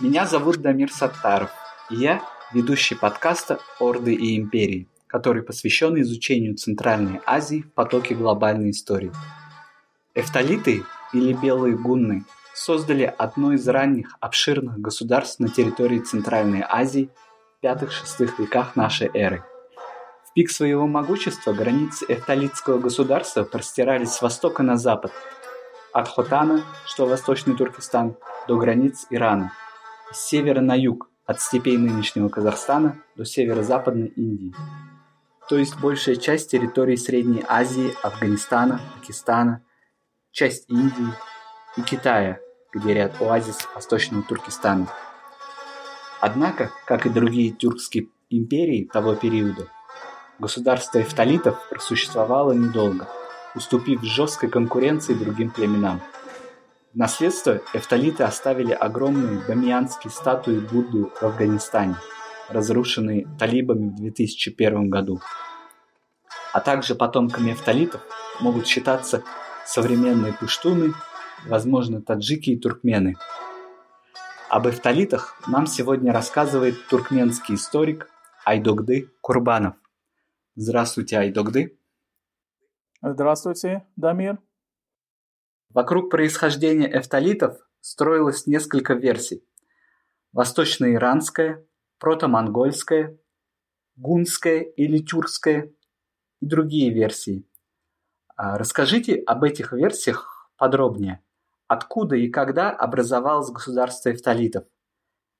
Меня зовут Дамир Саттаров, и я ведущий подкаста «Орды и империи», который посвящен изучению Центральной Азии в потоке глобальной истории. Эфталиты, или белые гунны, создали одно из ранних обширных государств на территории Центральной Азии в 5-6 веках нашей эры. В пик своего могущества границы эфталитского государства простирались с востока на запад, от Хотана, что восточный Туркестан, до границ Ирана, с севера на юг, от степей нынешнего Казахстана до северо-западной Индии. То есть большая часть территории Средней Азии, Афганистана, Пакистана, часть Индии и Китая, где ряд оазисов восточного Туркестана. Однако, как и другие тюркские империи того периода, государство эфталитов просуществовало недолго, уступив жесткой конкуренции другим племенам. В наследство эфталиты оставили огромные бамиянские статуи Будды в Афганистане, разрушенные талибами в 2001 году. А также потомками эфталитов могут считаться современные пуштуны, возможно, таджики и туркмены. Об эфталитах нам сегодня рассказывает туркменский историк Айдогды Курбанов. Здравствуйте, Айдогды. Здравствуйте, Дамир. Вокруг происхождения эфталитов строилось несколько версий: восточно-иранская, протомонгольская, гунская или тюркская и другие версии. Расскажите об этих версиях подробнее. Откуда и когда образовалось государство эфталитов?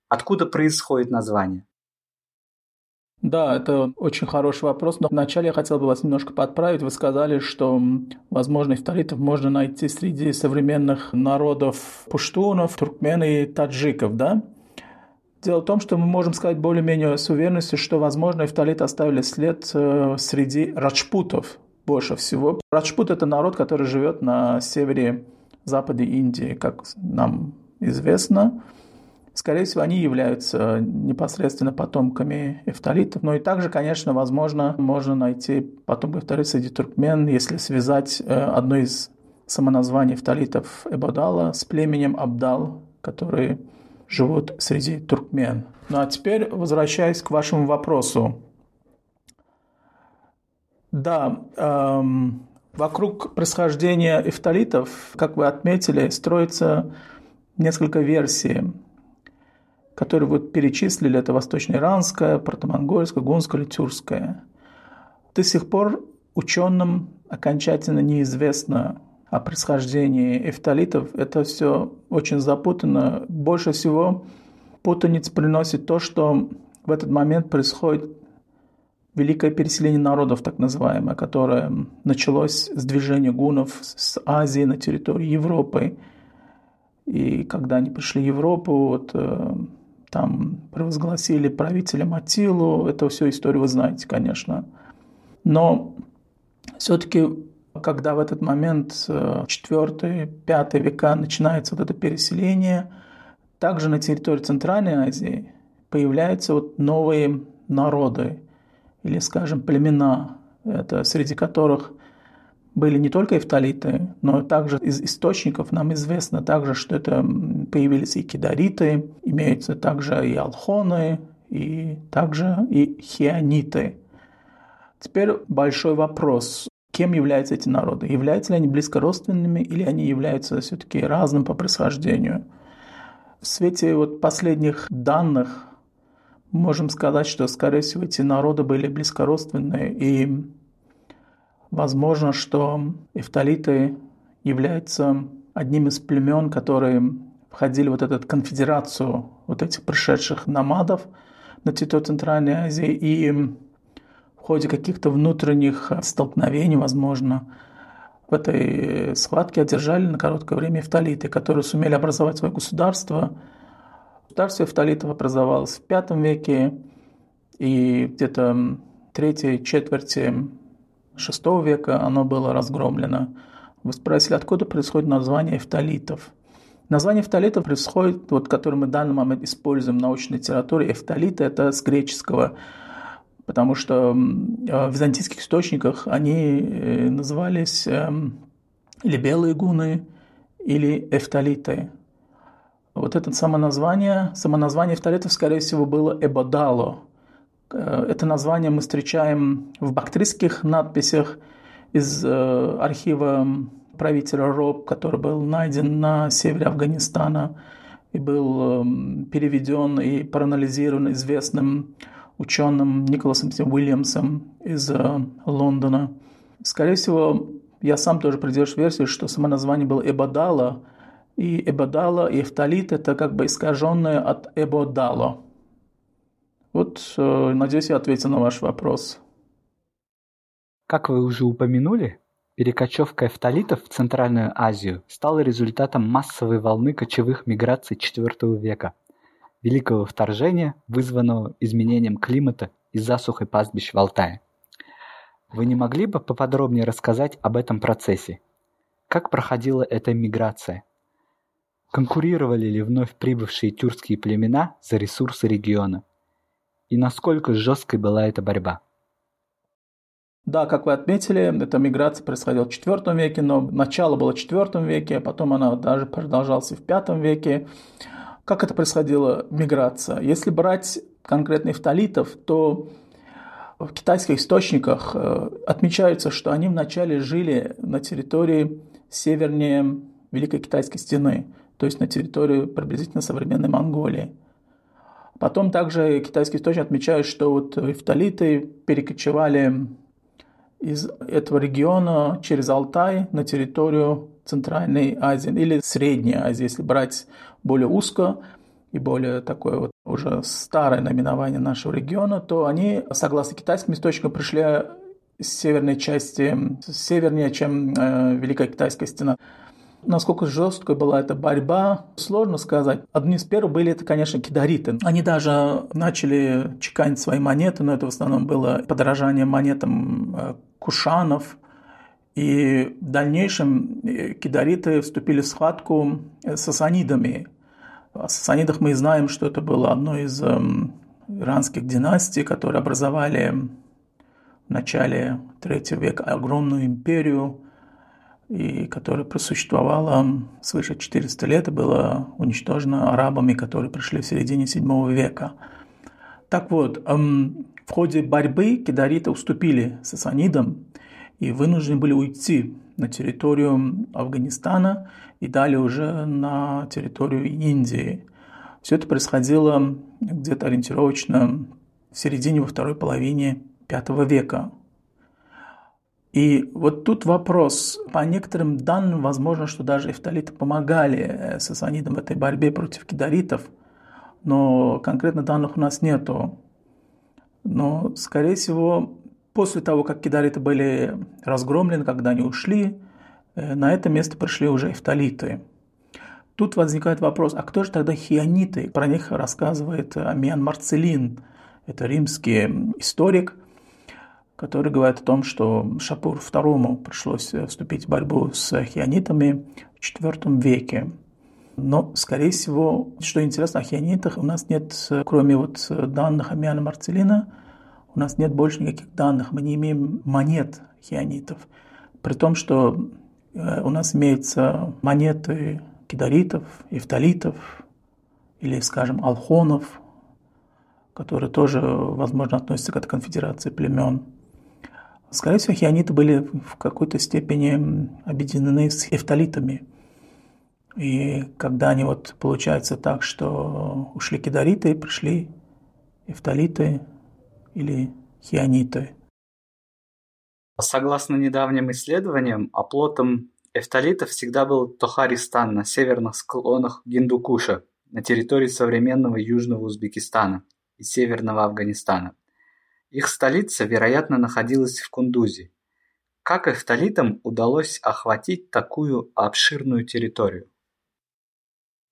Откуда происходит название? Да, это очень хороший вопрос, но вначале я хотел бы вас немножко подправить. Вы сказали, что, возможно, эфталитов можно найти среди современных народов пуштунов, туркмен и таджиков, да? Дело в том, что мы можем сказать более-менее с уверенностью, что, возможно, эфталиты оставили след среди раджпутов больше всего. Раджпут – это народ, который живет на севере-западе Индии, как нам известно. Скорее всего, они являются непосредственно потомками эфталитов. Но и также, конечно, возможно, можно найти потомков эфталитов среди туркмен, если связать одно из самоназваний эфталитов Эбадала с племенем Абдал, которые живут среди туркмен. Ну а теперь, возвращаясь к вашему вопросу. Да, вокруг происхождения эфталитов, как вы отметили, строится несколько версий, которые вы перечислили, это восточно-иранская, протомонгольская, гунская или тюркская. До сих пор ученым окончательно неизвестно о происхождении эфталитов. Это все очень запутано. Больше всего путаниц приносит то, что в этот момент происходит великое переселение народов, так называемое, которое началось с движения гуннов с Азии на территорию Европы. И когда они пришли в Европу, там провозгласили правителем Атилу. Это всю историю вы знаете, конечно. Но все-таки, когда в этот момент 4-5 века начинается вот это переселение, также на территории Центральной Азии появляются новые народы или, скажем, племена, это среди которых были не только эфталиты, но также из источников нам известно также, что это появились и кидариты, имеются также и алхоны, и также и хиониты. Теперь большой вопрос, кем являются эти народы? Являются ли они близкородственными или они являются все-таки разным по происхождению? В свете последних данных можем сказать, что, скорее всего, эти народы были близкородственные, и возможно, что эфталиты являются одним из племен, которые входили в эту конфедерацию этих пришедших номадов на территории Центральной Азии. И в ходе каких-то внутренних столкновений, возможно, в этой схватке одержали на короткое время эфталиты, которые сумели образовать свое государство. Государство эфталитов образовалось в V веке и где-то третьей четверти VI века оно было разгромлено. Вы спросили, откуда происходит название эфталитов? Название эфталитов происходит, которое мы в данный момент используем в научной литературе. Эфталиты – это с греческого, потому что в византийских источниках они назывались или белые гунны, или эфталиты. Вот это самоназвание в Торету, скорее всего, было «эбодало». Это название мы встречаем в бактрийских надписях из архива правителя Роб, который был найден на севере Афганистана и был переведен и проанализирован известным ученым Николасом Уильямсом из Лондона. Скорее всего, я сам тоже придерживаюсь версии, что самоназвание было «эбодало», и «эбодало», и «эфталит» — это как бы искаженное от «эбодало». Вот, надеюсь, я ответил на ваш вопрос. Как вы уже упомянули, перекочевка эфталитов в Центральную Азию стала результатом массовой волны кочевых миграций IV века, великого вторжения, вызванного изменением климата и засухой пастбищ в Алтае. Вы не могли бы поподробнее рассказать об этом процессе? Как проходила эта миграция? Конкурировали ли вновь прибывшие тюркские племена за ресурсы региона? И насколько жесткой была эта борьба? Да, как вы отметили, эта миграция происходила в IV веке, но начало было в IV веке, а потом она даже продолжалась и в V веке. Как это происходила миграция? Если брать конкретно эфталитов, то в китайских источниках отмечается, что они вначале жили на территории севернее Великой Китайской стены, то есть на территории приблизительно современной Монголии. Потом также китайские источники отмечают, что вот эфталиты перекочевали из этого региона через Алтай на территорию Центральной Азии или Средней Азии, если брать более узко и более такое вот уже старое наименование нашего региона, то они, согласно китайским источникам, пришли с северной части, севернее, чем Великая Китайская стена. Насколько жесткой была эта борьба, сложно сказать. Одни из первых были, это, конечно, кидариты. Они даже начали чеканить свои монеты, но это в основном было подражание монетам кушанов. И в дальнейшем кидариты вступили в схватку с сасанидами. О сасанидах мы и знаем, что это было одно из иранских династий, которые образовали в начале III века огромную империю, и которая просуществовала свыше 400 лет и была уничтожена арабами, которые пришли в середине VII века. Так вот, в ходе борьбы кидариты уступили сасанидам и вынуждены были уйти на территорию Афганистана и далее уже на территорию Индии. Все это происходило где-то ориентировочно в середине, во второй половине V века. И вот тут вопрос. По некоторым данным, возможно, что даже эфталиты помогали сасанидам в этой борьбе против кидаритов, но конкретно данных у нас нету. Но, скорее всего, после того, как кидариты были разгромлены, когда они ушли, на это место пришли уже эфталиты. Тут возникает вопрос, а кто же тогда хиониты? Про них рассказывает Аммиан Марцеллин, это римский историк, который говорит о том, что Шапур II пришлось вступить в борьбу с хионитами в IV веке. Но, скорее всего, что интересно, о хионитах у нас нет, кроме вот данных Аммиана Марцеллина, у нас нет больше никаких данных, мы не имеем монет хионитов. При том, что у нас имеются монеты кидаритов, эфталитов или, скажем, алхонов, которые тоже, возможно, относятся к конфедерации племен. Скорее всего, хиониты были в какой-то степени объединены с эфталитами. И когда они вот получается так, что ушли кидариты, пришли эфталиты или хиониты. Согласно недавним исследованиям, оплотом эфталитов всегда был Тохаристан на северных склонах Гиндукуша, на территории современного Южного Узбекистана и Северного Афганистана. Их столица, вероятно, находилась в Кундузе. Как эфталитам удалось охватить такую обширную территорию?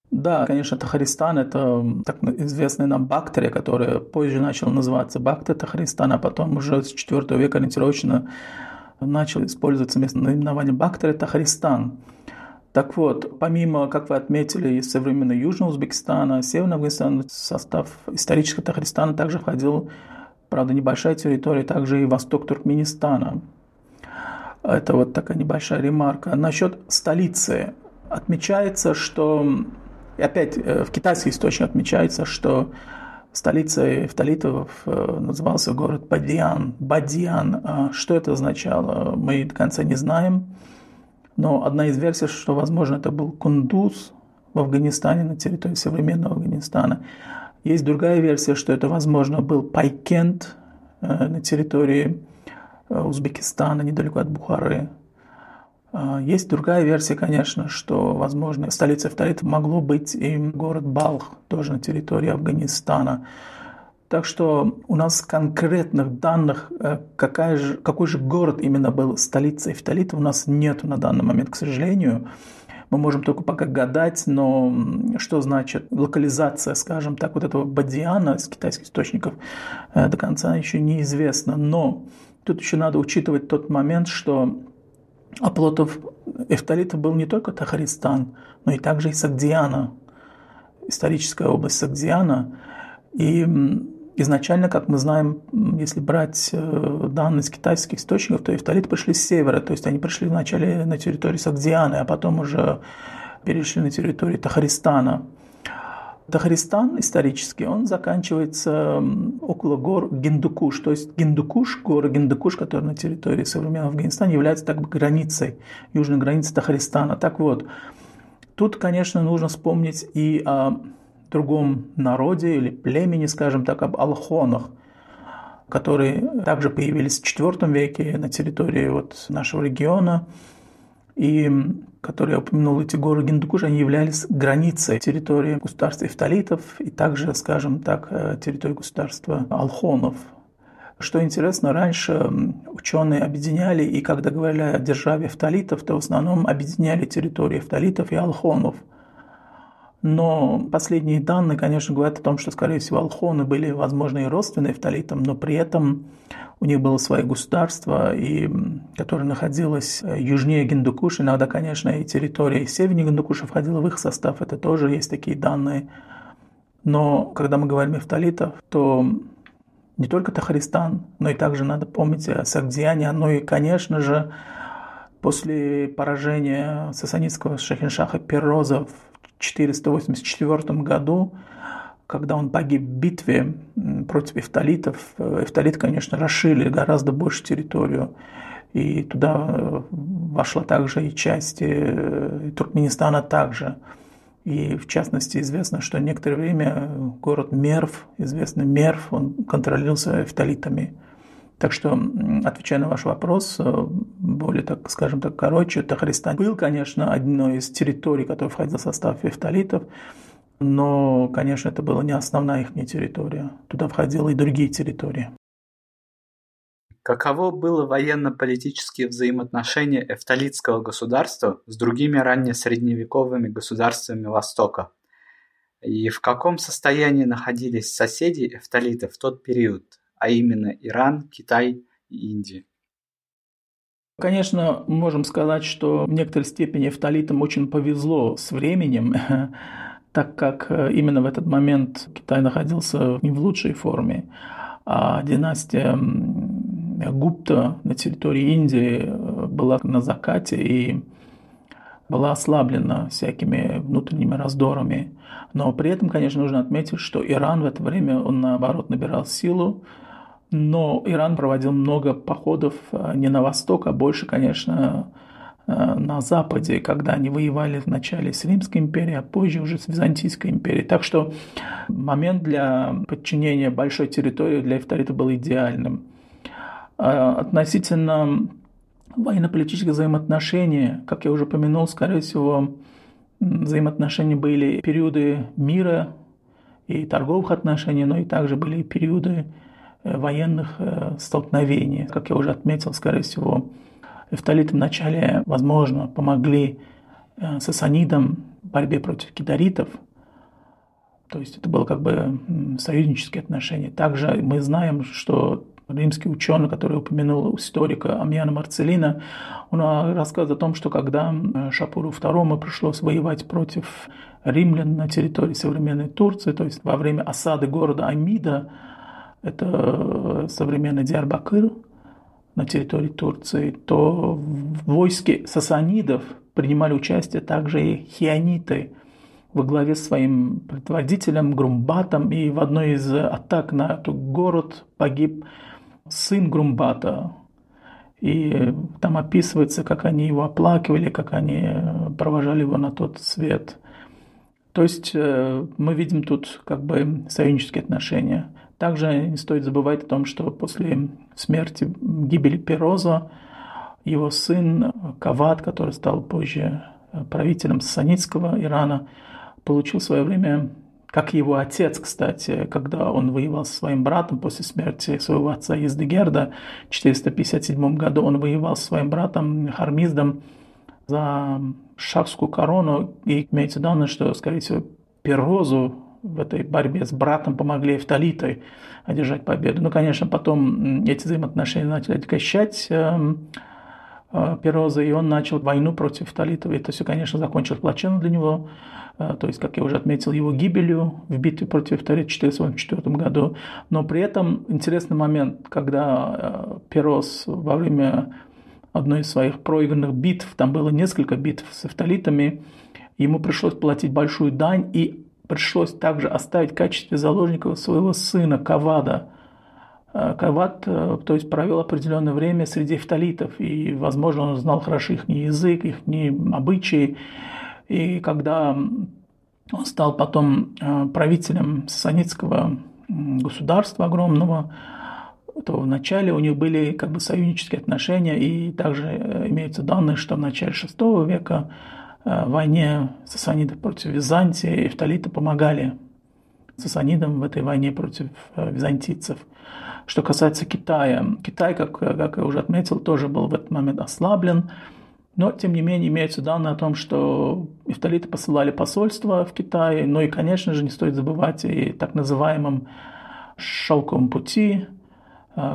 Да, конечно, Тохаристан – это так известная нам Бактрия, которая позже начала называться Бактрия Тохаристана, а потом уже с IV века ориентировочно начал использоваться местное наименование Бактрия Тохаристан. Так вот, помимо, как вы отметили, современного Южного Узбекистана, Северного Афганистана, в состав исторического Тохаристана также входил, правда, небольшая территория, также и восток Туркменистана. Это вот такая небольшая ремарка. Насчет столицы. Отмечается, что И опять в китайских источниках отмечается, что столицей фталитов назывался город Бадьян. Бадьян. Что это означало, мы до конца не знаем. Но одна из версий, что, возможно, это был Кундуз в Афганистане, на территории современного Афганистана. Есть другая версия, что это, возможно, был Пайкент на территории Узбекистана, недалеко от Бухары. Есть другая версия, конечно, что, возможно, столицей фталитов могло быть и город Балх, тоже на территории Афганистана. Так что у нас конкретных данных, какой же город именно был столицей фталитов, у нас нет на данный момент, к сожалению. Мы можем только пока гадать, но что значит локализация, скажем так, вот этого Бадьяна из китайских источников до конца еще неизвестно. Но тут еще надо учитывать тот момент, что оплотов эфталитов был не только Тахаристан, но и также и Согдиана, историческая область Согдиана. И изначально, как мы знаем, если брать данные из китайских источников, то эфталиты пришли с севера, то есть они пришли вначале на территорию Согдианы, а потом уже перешли на территорию Тахаристана. Тахаристан исторически, он заканчивается около гор Гиндукуш. То есть Гиндукуш, гора Гиндукуш, которая на территории современного Афганистана, является так бы границей, южной границей Тахаристана. Так вот, тут, конечно, нужно вспомнить и о другом народе или племени, скажем так, об алхонах, которые также появились в IV веке на территории вот нашего региона. И, которые я упомянул, эти горы Гиндукуш, они являлись границей территории государства эфталитов и также, скажем так, территории государства алхонов. Что интересно, раньше ученые объединяли, и когда говорили о державе эфталитов, то в основном объединяли территории эфталитов и алхонов. Но последние данные, конечно, говорят о том, что, скорее всего, алхоны были, возможно, и родственны эфталитам, но при этом у них было свое государство, которое находилось южнее Гиндукуша. Иногда, конечно, и территория севернее Гиндукуша входила в их состав. Это тоже есть такие данные. Но когда мы говорим о эфталитах, то не только Тахаристан, но и также надо помнить о Согдиане. Ну и, конечно же, после поражения сасанидского шахиншаха Пероза в 484 году, когда он погиб в битве против эфталитов, эфталиты, конечно, расширили гораздо больше территорию. И туда вошла также и часть Туркменистана также. И, в частности, известно, что некоторое время город Мерв, известный Мерв, он контролировался эфталитами. Так что, отвечая на ваш вопрос, более, так скажем так, короче, Тахаристан был, конечно, одной из территорий, которая входила в состав эфталитов, но, конечно, это была не основная их территория. Туда входили и другие территории. Каково было военно-политические взаимоотношения эфталитского государства с другими раннесредневековыми государствами Востока? И в каком состоянии находились соседи эфталитов в тот период, а именно Иран, Китай и Индия? Конечно, можем сказать, что в некоторой степени эфталитам очень повезло с временем, так как именно в этот момент Китай находился не в лучшей форме, а династия Гупта на территории Индии была на закате и была ослаблена всякими внутренними раздорами. Но при этом, конечно, нужно отметить, что Иран в это время, он наоборот набирал силу, но Иран проводил много походов не на восток, а больше, конечно, на западе, когда они воевали вначале с Римской империей, а позже уже с Византийской империей. Так что момент для подчинения большой территории для эфталита был идеальным. Относительно военно-политических взаимоотношений, как я уже упомянул, скорее всего, взаимоотношения были периоды мира и торговых отношений, но и также были периоды военных столкновений. Как я уже отметил, скорее всего, эфталиты вначале, возможно, помогли сасанидам в борьбе против кидаритов. То есть это было как бы союзнические отношения. Также мы знаем, что римский ученый, который упомянул историка Амьяна Марцеллина, он рассказывает о том, что когда Шапуру II пришлось воевать против римлян на территории современной Турции, то есть во время осады города Амида, это современный Диарбакыр на территории Турции, то в войске сасанидов принимали участие также и хиониты. во главе с своим предводителем Грумбатом, и в одной из атак на этот город погиб сын Грумбата. И там описывается, как они его оплакивали, как они провожали его на тот свет. То есть мы видим тут как бы союзнические отношения. Также не стоит забывать о том, что после смерти, гибели Пероза, его сын Кавад, который стал позже правителем сасанидского Ирана, получил в свое время, как его отец, кстати, когда он воевал со своим братом после смерти своего отца Ездигерда в 457 году, он воевал со своим братом Хармиздом за шахскую корону. И имеется в виду, что, скорее всего, Перозу в этой борьбе с братом помогли эфталиты одержать победу. Ну, конечно, потом эти взаимоотношения начали отягощать Пероза, и он начал войну против эфталитов. Это все, конечно, закончилось плачевно для него. То есть, как я уже отметил, его гибелью в битве против эфталитов в 484 году. Но при этом интересный момент, когда Пероз во время одной из своих проигранных битв, там было несколько битв с эфталитами, ему пришлось платить большую дань, и пришлось также оставить в качестве заложников своего сына Кавада. Кавад, то есть, провел определенное время среди эфталитов, и, возможно, он знал хорошо их язык, их обычаи. И когда он стал потом правителем сасанидского государства огромного, то вначале у них были как бы союзнические отношения, и также имеются данные, что в начале VI века в войне сасанидов против Византии эфталиты помогали сасанидам в этой войне против византийцев. Что касается Китая, Китай, как я уже отметил, тоже был в этот момент ослаблен, но, тем не менее, имеются данные о том, что эфталиты посылали посольства в Китай, ну и, конечно же, не стоит забывать и так называемом «шелковом пути»,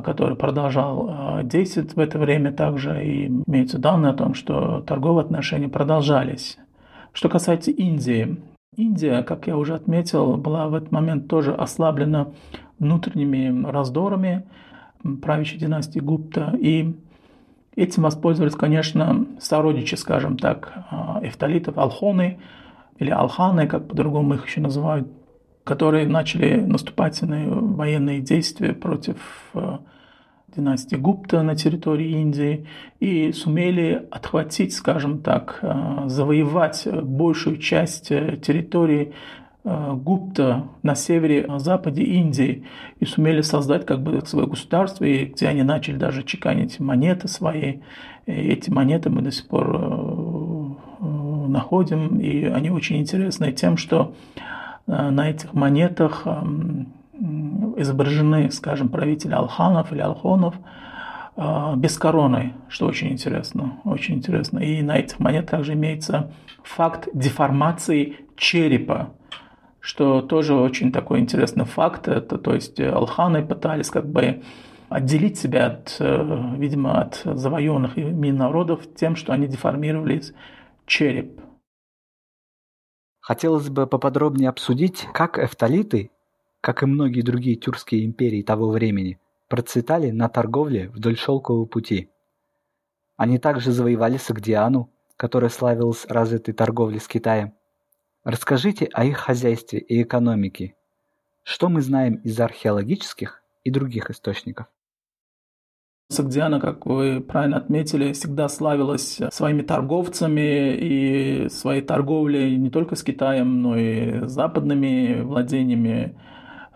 который продолжал действовать в это время также, и имеются данные о том, что торговые отношения продолжались. Что касается Индии. Индия, как я уже отметил, была в этот момент тоже ослаблена внутренними раздорами правящей династии Гупта, и этим воспользовались, конечно, сородичи, скажем так, эфталитов, алхоны или алханы, как по-другому их еще называют, которые начали наступательные военные действия против династии Гупта на территории Индии и сумели отхватить, скажем так, завоевать большую часть территории Гупта на севере-западе Индии и сумели создать как бы свое государство, и где они начали даже чеканить монеты свои. И эти монеты мы до сих пор находим, и они очень интересны тем, что на этих монетах изображены, скажем, правители алханов или алхонов без короны, что очень интересно, очень интересно. И на этих монетах также имеется факт деформации черепа, что тоже очень такой интересный факт. Это, то есть, алханы пытались как бы отделить себя от, видимо, от завоеванных ими народов тем, что они деформировали череп. Хотелось бы поподробнее обсудить, как эфталиты, как и многие другие тюркские империи того времени, процветали на торговле вдоль шелкового пути. Они также завоевали Согдиану, которая славилась развитой торговлей с Китаем. Расскажите о их хозяйстве и экономике. Что мы знаем из археологических и других источников? Согдиана, как вы правильно отметили, всегда славилась своими торговцами и своей торговлей не только с Китаем, но и западными владениями.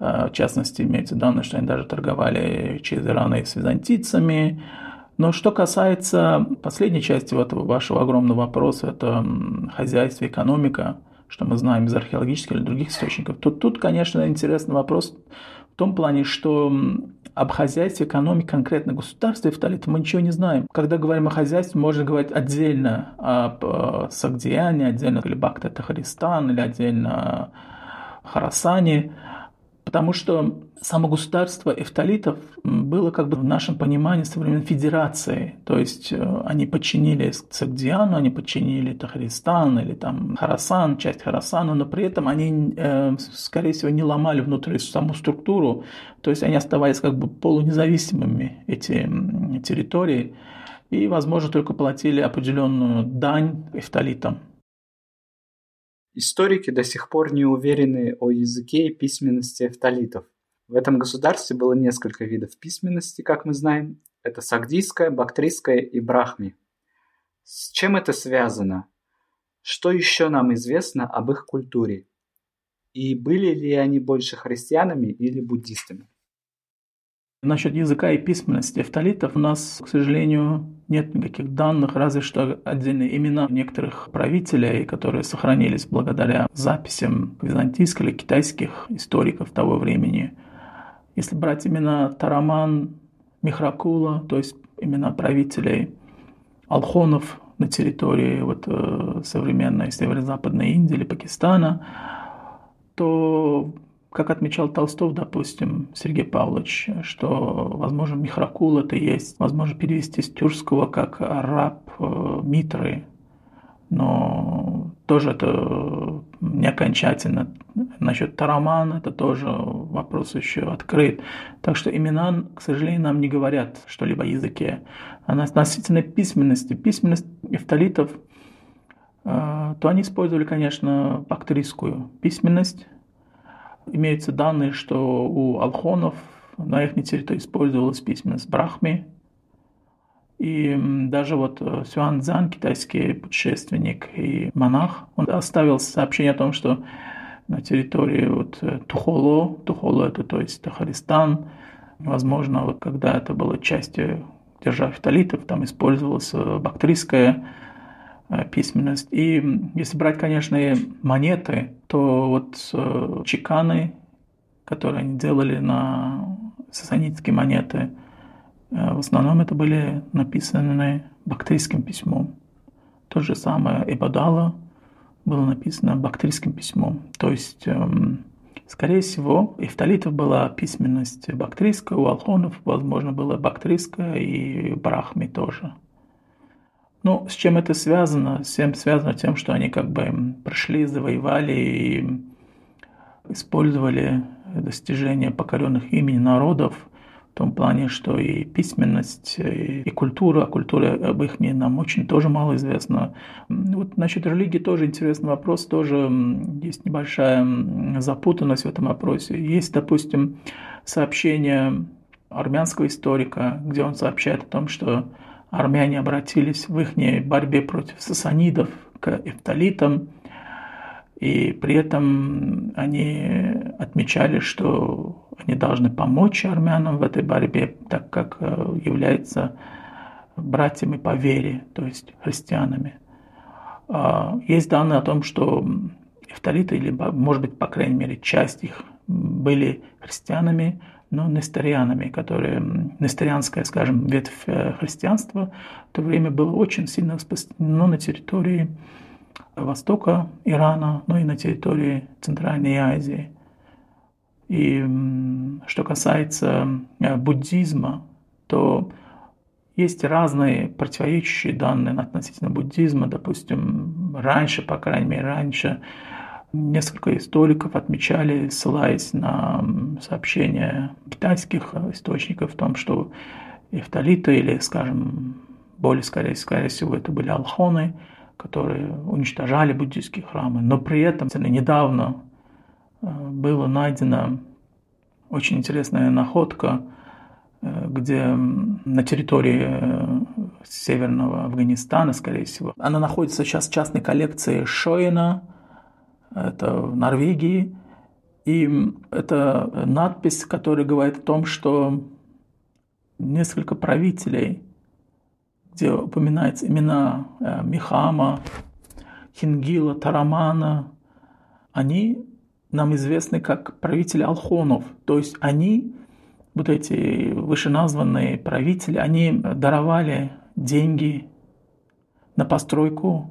В частности, имеются данные, что они даже торговали через Иран и с византийцами. Но что касается последней части вашего огромного вопроса, это хозяйство, экономика, что мы знаем из археологических или других источников, то тут, конечно, интересный вопрос в том плане, что об хозяйстве, экономике конкретно государства эфталитов мы ничего не знаем. Когда говорим о хозяйстве, можно говорить отдельно об Согдиане, отдельно или Бахтад-Тахаристан, или отдельно Хорасане, потому что само государство эфталитов было как бы в нашем понимании современной федерацией. То есть они подчинили Согдиану, они подчинили Тахаристан или там Хорасан, часть Хорасана, но при этом они, скорее всего, не ломали внутри саму структуру. То есть они оставались как бы полунезависимыми, эти территории, и, возможно, только платили определенную дань эфталитам. Историки до сих пор не уверены о языке и письменности эфталитов. В этом государстве было несколько видов письменности, как мы знаем. Это сагдийская, бактрийская и брахми. С чем это связано? Что еще нам известно об их культуре? И были ли они больше христианами или буддистами? Насчет языка и письменности эфталитов у нас, к сожалению, нет никаких данных, разве что отдельные имена некоторых правителей, которые сохранились благодаря записям византийских или китайских историков того времени. Если брать имена Тараман, Михракула, то есть имена правителей алхонов на территории современной северо-западной Индии или Пакистана, то, как отмечал Толстов, допустим, Сергей Павлович, что, возможно, Михракул это и есть, возможно, перевести с тюркского как раб Митры, но тоже это не окончательно. Насчет Тараман это тоже вопрос еще открыт. Так что имена, к сожалению, нам не говорят что-либо о языке. А относительно письменности, письменность эфталитов, то они использовали, конечно, бактрийскую письменность. Имеются данные, что у алхонов на их территории использовалась письменность брахми. И даже Сюан Цзан, китайский путешественник и монах, он оставил сообщение о том, что на территории Тухоло это то есть Тахаристан, возможно, когда это было частью державы эфталитов, там использовалась бактрийская письменность. И если брать, конечно, монеты, то чеканы, которые они делали на сасанидские монеты, в основном это были написаны бактрийским письмом. То же самое Эбадала было написано бактрийским письмом. То есть, скорее всего, у эфталитов была письменность бактрийская, у алхонов, возможно, была бактрийская и брахми тоже. С чем это связано? Всем связано тем, что они пришли, завоевали и использовали достижения покоренных ими народов в том плане, что и письменность, и культура об их нам очень тоже мало известна. Насчет религии тоже интересный вопрос, тоже есть небольшая запутанность в этом вопросе. Есть, допустим, сообщение армянского историка, где он сообщает о том, что армяне обратились в их борьбе против сасанидов к эфталитам, и при этом они отмечали, что они должны помочь армянам в этой борьбе, так как являются братьями по вере, то есть христианами. Есть данные о том, что эфталиты, или, может быть, по крайней мере, часть их были христианами, но несторианами, несторианская, скажем, ветвь христианства в то время было очень сильно распространено на территории Востока Ирана, но и на территории Центральной Азии. И что касается буддизма, то есть разные противоречащие данные относительно буддизма. Допустим, раньше, несколько историков отмечали, ссылаясь на сообщения китайских источников о том, что эфталиты или, скажем, более скорее всего, это были алхоны, которые уничтожали буддийские храмы. Но при этом недавно была найдена очень интересная находка, где на территории Северного Афганистана, скорее всего, она находится сейчас в частной коллекции Шоина, это в Норвегии, и это надпись, которая говорит о том, что несколько правителей, где упоминаются имена Михама, Хингила, Тарамана, они нам известны как правители алхонов, то есть они, эти вышеназванные правители, они даровали деньги на постройку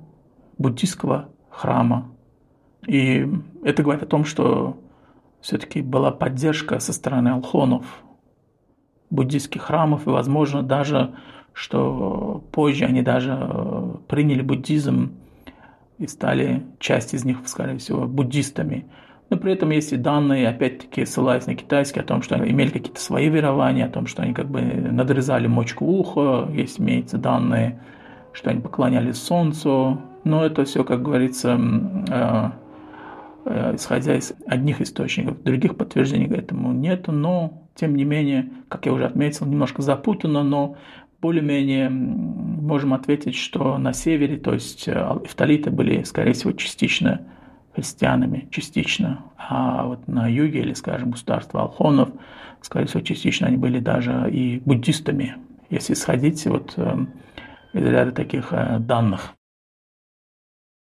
буддийского храма. И это говорит о том, что все-таки была поддержка со стороны алхонов буддийских храмов, и, возможно, даже, что позже они даже приняли буддизм и стали, часть из них, скорее всего, буддистами. Но при этом есть и данные, опять-таки, ссылаясь на китайские, о том, что они имели какие-то свои верования, о том, что они надрезали мочку уха, есть имеются данные, что они поклонялись солнцу, но это все, как говорится, исходя из одних источников, других подтверждений этому нету, но, тем не менее, как я уже отметил, немножко запутано, но более-менее можем ответить, что на севере, то есть эфталиты были, скорее всего, частично христианами, частично, а вот на юге, или, скажем, государство алхонов, скорее всего, частично они были даже и буддистами, если исходить вот из ряда таких данных.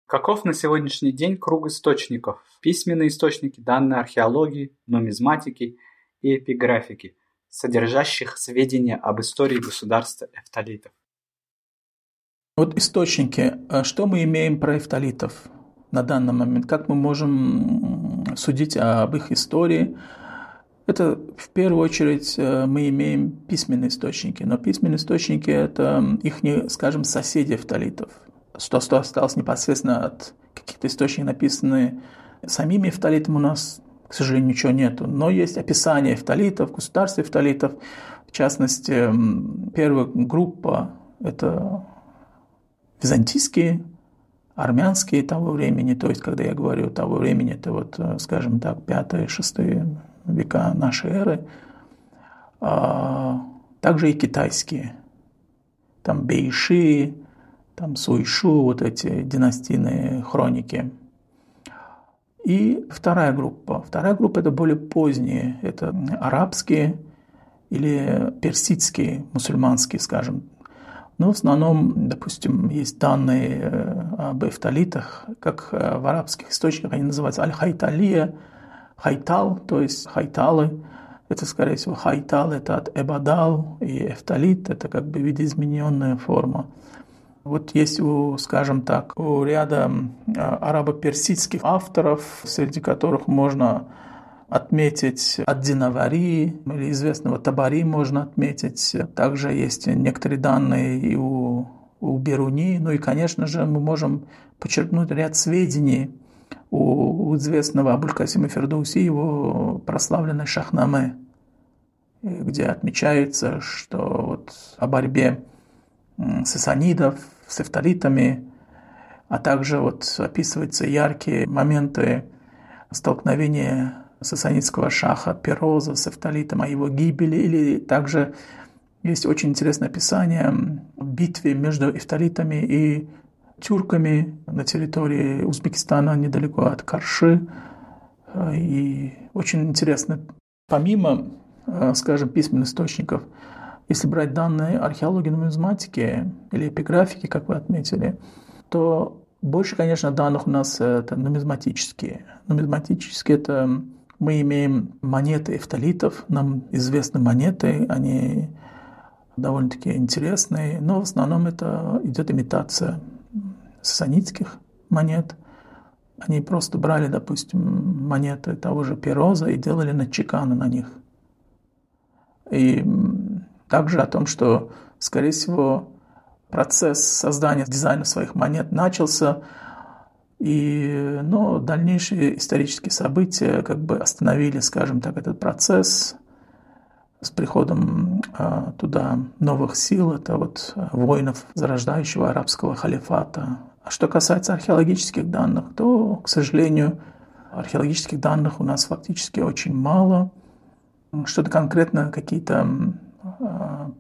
Каков на сегодняшний день круг источников? Письменные источники, данные археологии, нумизматики и эпиграфики, содержащих сведения об истории государства эфталитов. Вот источники. Что мы имеем про эфталитов на данный момент? Как мы можем судить об их истории? Это в первую очередь мы имеем письменные источники. Но письменные источники – это их, скажем, соседи эфталитов. Что осталось непосредственно от каких-то источников, написанных самими эфталитами, у нас, к сожалению, ничего нету. Но есть описание эфталитов, государств эфталитов. В частности, первая группа – это византийские, армянские того времени. То есть, когда я говорю того времени, это вот, скажем так, 5-6 века нашей эры. Также и китайские. Там Бейши, там Суйшу, вот эти династийные хроники. И вторая группа. Вторая группа – это более поздние. Это арабские или персидские, мусульманские, скажем. Но в основном, допустим, есть данные об эфталитах, как в арабских источниках они называются аль-хайталия, хайтал, то есть хайталы. Это, скорее всего, хайтал – это от эбадал, и эфталит – это как бы видоизмененная форма. Вот есть, скажем так, у ряда арабо-персидских авторов, среди которых можно отметить ад-Динавари, или известного Табари можно отметить. Также есть некоторые данные и у Бируни. Ну и, конечно же, мы можем подчеркнуть ряд сведений у известного Абуль-Касима Фердоуси, его прославленной Шахнаме, где отмечается, что вот о борьбе сасанидов, с эфталитами, а также вот описываются яркие моменты столкновения сасанидского шаха Пероза с эфталитом, о его гибели, или также есть очень интересное описание битвы между эфталитами и тюрками на территории Узбекистана, недалеко от Карши. И очень интересно, помимо, скажем, письменных источников, если брать данные археологии, нумизматики или эпиграфики, как вы отметили, то больше, конечно, данных у нас это нумизматические. Нумизматические – это мы имеем монеты эфталитов, нам известны монеты, они довольно-таки интересные, но в основном это идет имитация сасанидских монет. Они просто брали, допустим, монеты того же Пероза и делали надчеканы на них. И также о том, что, скорее всего, процесс создания дизайна своих монет начался, но дальнейшие исторические события как бы остановили, скажем так, этот процесс с приходом туда новых сил, это вот воинов зарождающего арабского халифата. А что касается археологических данных, то, к сожалению, археологических данных у нас фактически очень мало. Что-то конкретно, какие-то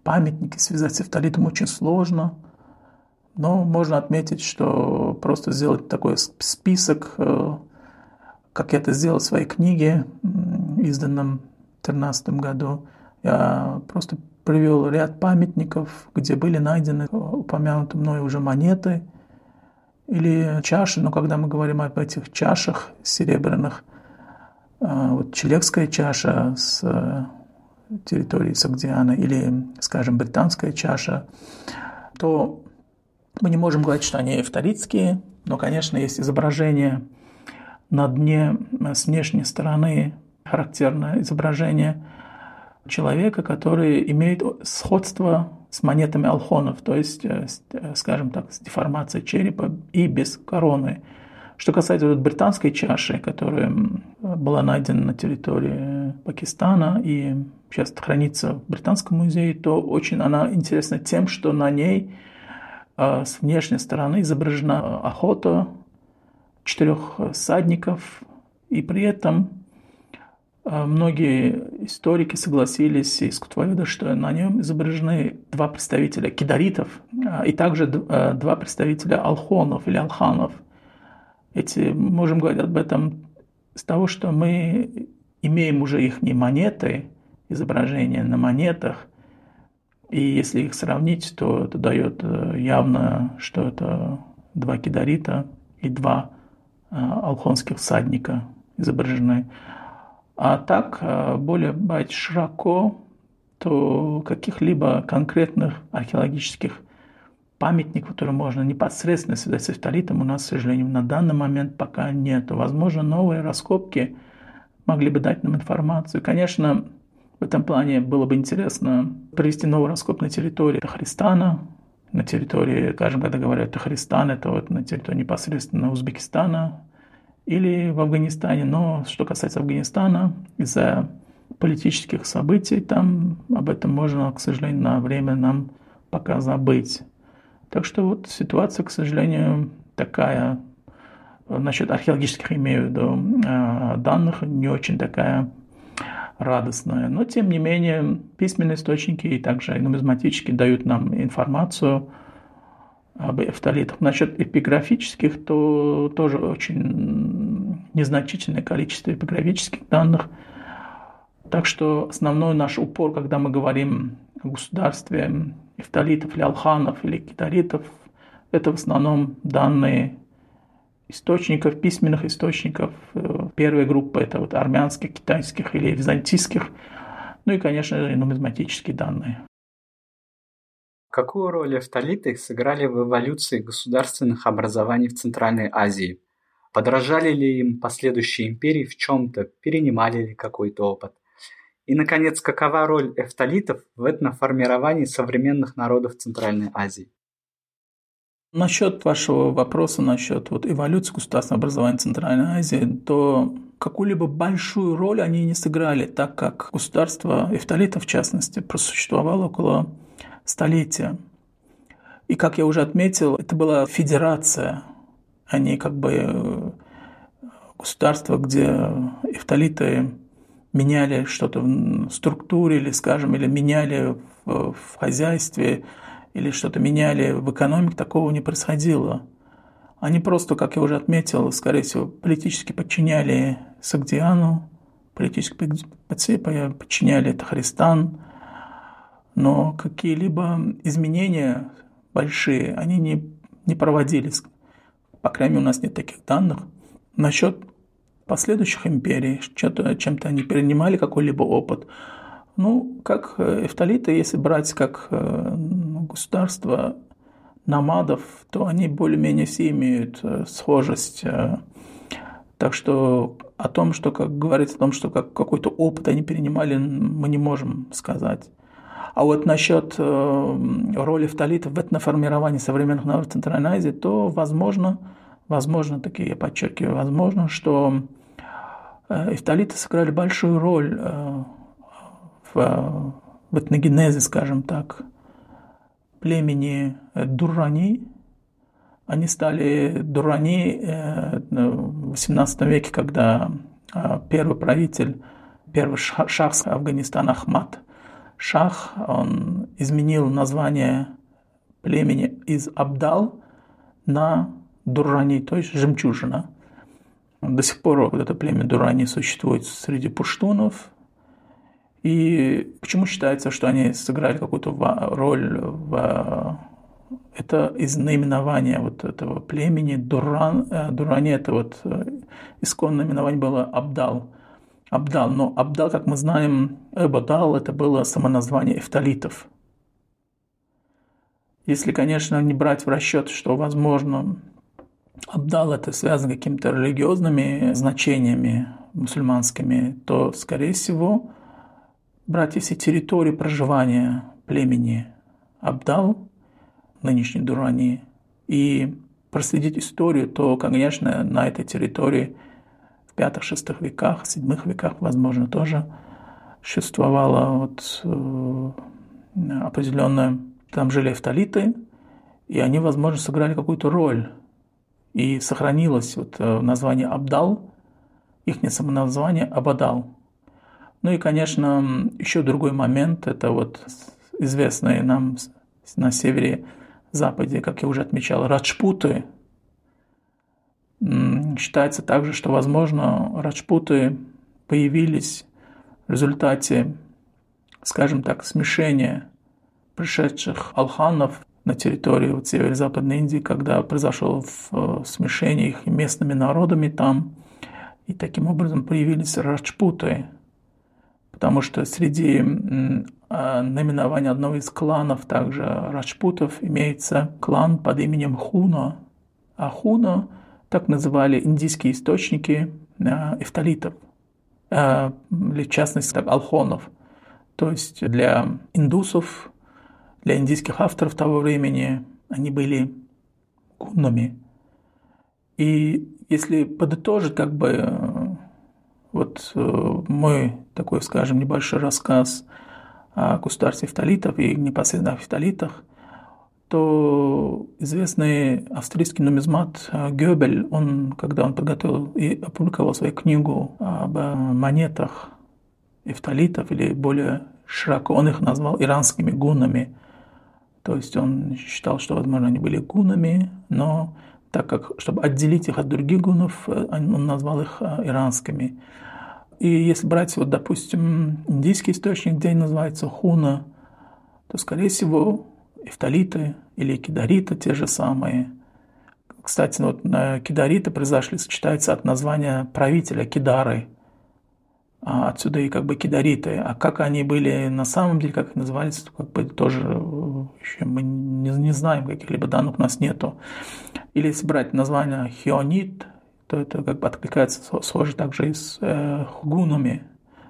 памятники связать с эфталитом очень сложно, но можно отметить, что просто сделать такой список, как я это сделал в своей книге, изданном в 2013 году. Я просто привел ряд памятников, где были найдены упомянуты мной уже монеты или чаши, но когда мы говорим об этих чашах серебряных, вот Челекская чаша с территории Согдиана или, скажем, британская чаша, то мы не можем говорить, что они эфталитские, но, конечно, есть изображение на дне с внешней стороны, характерное изображение человека, который имеет сходство с монетами алхонов, то есть, скажем так, с деформацией черепа и без короны. Что касается вот британской чаши, которая была найдена на территории Пакистана и сейчас хранится в Британском музее, то очень она интересна тем, что на ней с внешней стороны изображена охота 4 всадников И при этом многие историки согласились из Кутвалида, что на нем изображены два представителя кидаритов и также два представителя алхонов или алханов. Мы можем говорить об этом с того, что мы имеем уже их монеты, изображения на монетах, и если их сравнить, то это дает явно, что это два кидарита и два алхонских всадника изображены. А так, более брать широко, то каких-либо конкретных археологических памятников, которые можно непосредственно связать с эфталитом, у нас, к сожалению, на данный момент пока нет. Возможно, новые раскопки могли бы дать нам информацию. Конечно, в этом плане было бы интересно провести новый раскоп на территории Тахристана, на территории, скажем, когда говорят Тахристан, это вот на территории непосредственно Узбекистана, или в Афганистане. Но что касается Афганистана, из-за политических событий там об этом можно, к сожалению, на время нам пока забыть. Так что вот ситуация, к сожалению, такая. Насчет археологических, имею в виду, данных, не очень такая радостная. Но, тем не менее, письменные источники и также нумизматически дают нам информацию об эфталитах. Насчет эпиграфических, то тоже очень незначительное количество эпиграфических данных. Так что основной наш упор, когда мы говорим о государстве эфталитов или алханов или китаритов, это в основном данные источников, письменных источников первой группы, это вот армянских, китайских или византийских, ну и, конечно же, нумизматические данные. Какую роль эфталиты сыграли в эволюции государственных образований в Центральной Азии? Подражали ли им последующие империи в чем-то, перенимали ли какой-то опыт? И, наконец, какова роль эфталитов в этноформировании современных народов Центральной Азии? Насчет вашего вопроса, насчет эволюции государственного образования Центральной Азии, то какую-либо большую роль они не сыграли, так как государство эфталитов, в частности, просуществовало около столетия. И, как я уже отметил, это была федерация, а не как бы государство, где эфталиты меняли что-то в структуре или, скажем, или меняли в хозяйстве, или что-то меняли в экономике, такого не происходило. Они просто, как я уже отметил, скорее всего, политически подчиняли Согдиану, политически подчиняли Тахристан, но какие-либо изменения большие они не проводились. По крайней мере, у нас нет таких данных. Насчет последующих империй, чем-то они перенимали какой-либо опыт. Ну, как эфталиты, если брать как государство намадов, то они более-менее все имеют схожесть. Так что о том, что как говорится, о том, что какой-то опыт они перенимали, мы не можем сказать. А вот насчет роли эфталитов в этноформировании современных народов Центральной Азии, то возможно, я подчеркиваю, возможно, что эфталиты сыграли большую роль в этногенезе, скажем так, племени Дуррани. Они стали Дуррани в XVIII веке, когда первый правитель, первый шах Афганистана Ахмад Шах, он изменил название племени из Абдал на Дуррани, то есть жемчужина. До сих пор вот это племя Дуррани существует среди пуштунов. И почему считается, что они сыграли какую-то роль это из наименования вот этого племени Дуррани, это вот исконное наименование было Абдал. Но Абдал, как мы знаем, Эбадал, это было самоназвание эфталитов. Если, конечно, не брать в расчет, что, возможно, Абдал это связано с какими-то религиозными значениями мусульманскими, то, скорее всего, братья все территории проживания племени Абдал, нынешней Дуррани, и проследить историю, то, конечно, на этой территории в V-VI веках, VII веках, возможно, тоже существовало определенное... Там жили эфталиты, и они, возможно, сыграли какую-то роль. И сохранилось название Абдал, ихнее самоназвание Абадал. Ну и, конечно, еще другой момент, это вот известные нам на севере-западе, как я уже отмечал, раджпуты. Считается также, что, возможно, раджпуты появились в результате, скажем так, смешения пришедших алханов на территории вот северо-западной Индии, когда произошло смешение их местными народами там, и таким образом появились раджпуты, потому что среди наименований одного из кланов также раджпутов имеется клан под именем Хуна, а Хуна так называли индийские источники эфталитов, в частности алхонов, то есть для индусов, для индийских авторов того времени они были гуннами. И если подытожить как бы вот мой такой, скажем, небольшой рассказ о государстве эфталитов и непосредственно о эфталитах, то известный австрийский нумизмат Гёбель, он, когда он подготовил и опубликовал свою книгу об монетах эфталитов, или более широко он их назвал иранскими гуннами. То есть он считал, что, возможно, они были гуннами, но так как, чтобы отделить их от других гуннов, он назвал их иранскими. И если брать, вот, допустим, индийский источник, где называется хуна, то, скорее всего, эфталиты или кидариты те же самые. Кстати, вот кидариты произошли, сочетаются от названия правителя Кидары. Отсюда и как бы кидариты. А как они были на самом деле, как их назывались, как бы тоже еще мы не знаем, каких-либо данных у нас нету. Или если брать название хионит, то это как бы откликается схоже также и с гунами.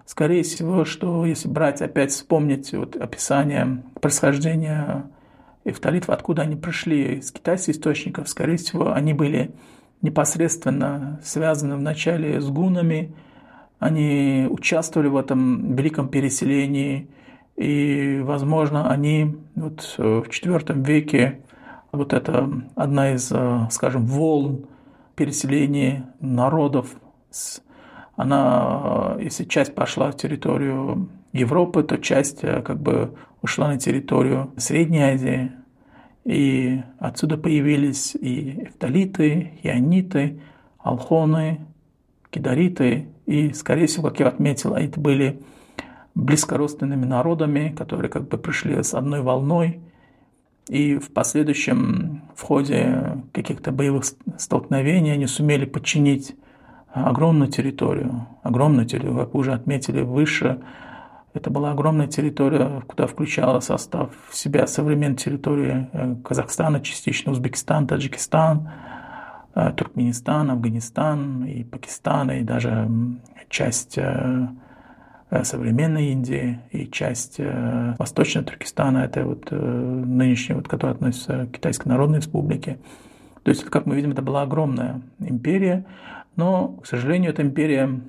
Скорее всего, что если брать, опять вспомнить вот описание происхождения эфталитов, откуда они пришли, из китайских источников, скорее всего, они были непосредственно связаны вначале с гунами. Они участвовали в этом великом переселении, и, возможно, они вот в IV веке, вот это одна из, скажем, волн переселения народов, она, если часть пошла в территорию Европы, то часть как бы ушла на территорию Средней Азии, и отсюда появились и эфталиты, хиониты, алхоны, кидариты. И, скорее всего, как я отметил, это были близкородственными народами, которые как бы пришли с одной волной. И в последующем, в ходе каких-то боевых столкновений, они сумели подчинить огромную территорию. Огромную территорию, как вы уже отметили выше, это была огромная территория, куда включала состав в себя современной территории Казахстана, частично Узбекистан, Таджикистан, Туркменистан, Афганистан и Пакистан, и даже часть современной Индии, и часть Восточного Туркестана, это вот нынешняя, вот, которая относится к Китайской Народной Республике. То есть, как мы видим, это была огромная империя, но, к сожалению, эта империя,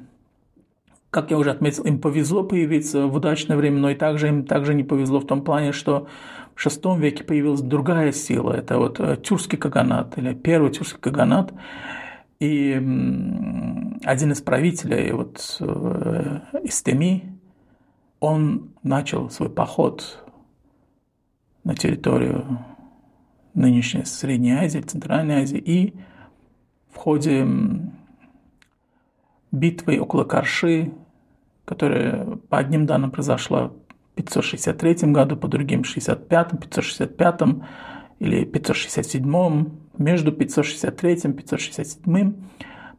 как я уже отметил, им повезло появиться в удачное время, но и также им также не повезло в том плане, что в VI веке появилась другая сила. Это вот тюркский каганат, или первый тюркский каганат. И один из правителей, вот, Истеми, он начал свой поход на территорию нынешней Средней Азии, Центральной Азии, и в ходе битвы около Карши, которая, по одним данным, произошла в 563 году, по другим 65-м, 565-м или 567-м. Между 563-м и 567-м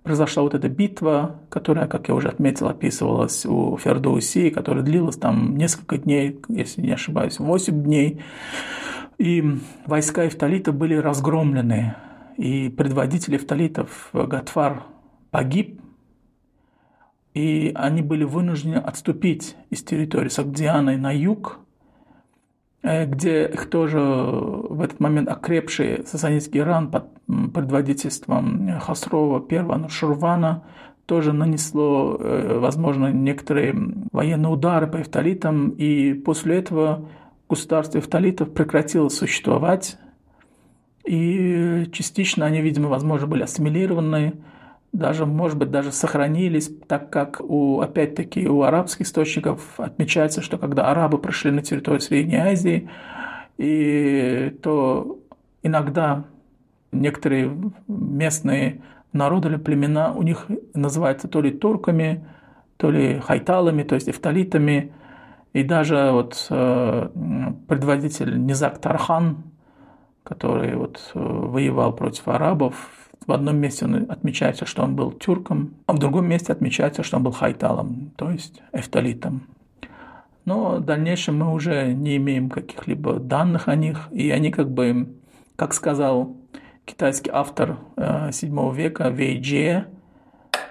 произошла вот эта битва, которая, как я уже отметил, описывалась у Фердоуси, которая длилась там несколько дней, если не ошибаюсь, 8 дней. И войска эфталитов были разгромлены, и предводитель эфталитов Гатфар погиб, и они были вынуждены отступить из территории Согдианы на юг, где их тоже в этот момент окрепший сасанидский Иран под предводительством Хосрова I Ануширвана тоже нанесло, возможно, некоторые военные удары по эфталитам, и после этого государство эфталитов прекратило существовать, и частично они, видимо, возможно, были ассимилированы даже, может быть, даже сохранились, так как, опять-таки, у арабских источников отмечается, что когда арабы пришли на территорию Средней Азии, то иногда некоторые местные народы или племена, у них называются то ли турками, то ли хайталами, то есть эфталитами. И даже предводитель Низак Тархан, который воевал против арабов, в одном месте он отмечается, что он был тюрком, а в другом месте отмечается, что он был хайталом, то есть эфталитом. Но в дальнейшем мы уже не имеем каких-либо данных о них, и они как сказал китайский автор VII века Вэй Джие,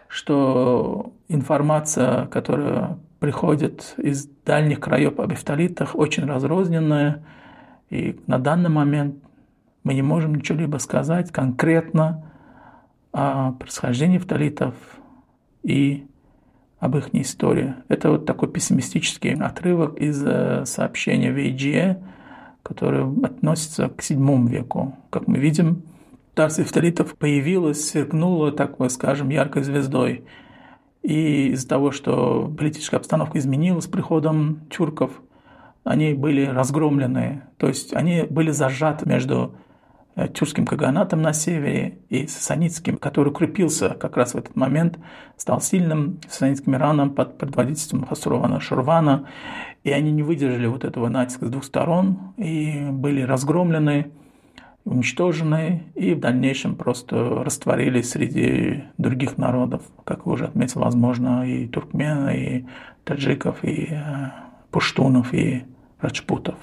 что информация, которая приходит из дальних краев об эфталитах, очень разрозненная, и на данный момент мы не можем ничего-либо сказать конкретно о происхождении эфталитов и об их истории. Это такой пессимистический отрывок из сообщения Вейджие, которое относится к VII веку. Как мы видим, царство эфталитов появилось, сверкнуло, яркой звездой. И из-за того, что политическая обстановка изменилась с приходом тюрков, они были разгромлены, то есть они были зажаты между тюркским каганатом на севере и сасанидским, который укрепился как раз в этот момент, стал сильным сасанидским Ираном под предводительством Хасурована Ширвана, и они не выдержали этого натиска с двух сторон и были разгромлены, уничтожены и в дальнейшем просто растворились среди других народов, как уже отметил, возможно, и туркмен, и таджиков, и пуштунов, и раджпутов.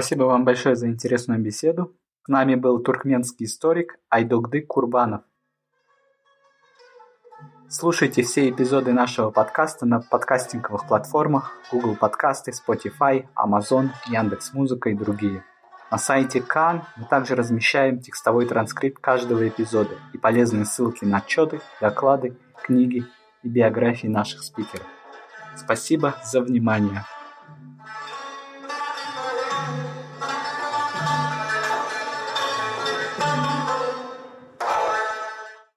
Спасибо вам большое за интересную беседу. С нами был туркменский историк Айдогды Курбанов. Слушайте все эпизоды нашего подкаста на подкастинговых платформах Google Подкасты, Spotify, Amazon, Яндекс.Музыка и другие. На сайте Каан мы также размещаем текстовой транскрипт каждого эпизода и полезные ссылки на отчеты, доклады, книги и биографии наших спикеров. Спасибо за внимание.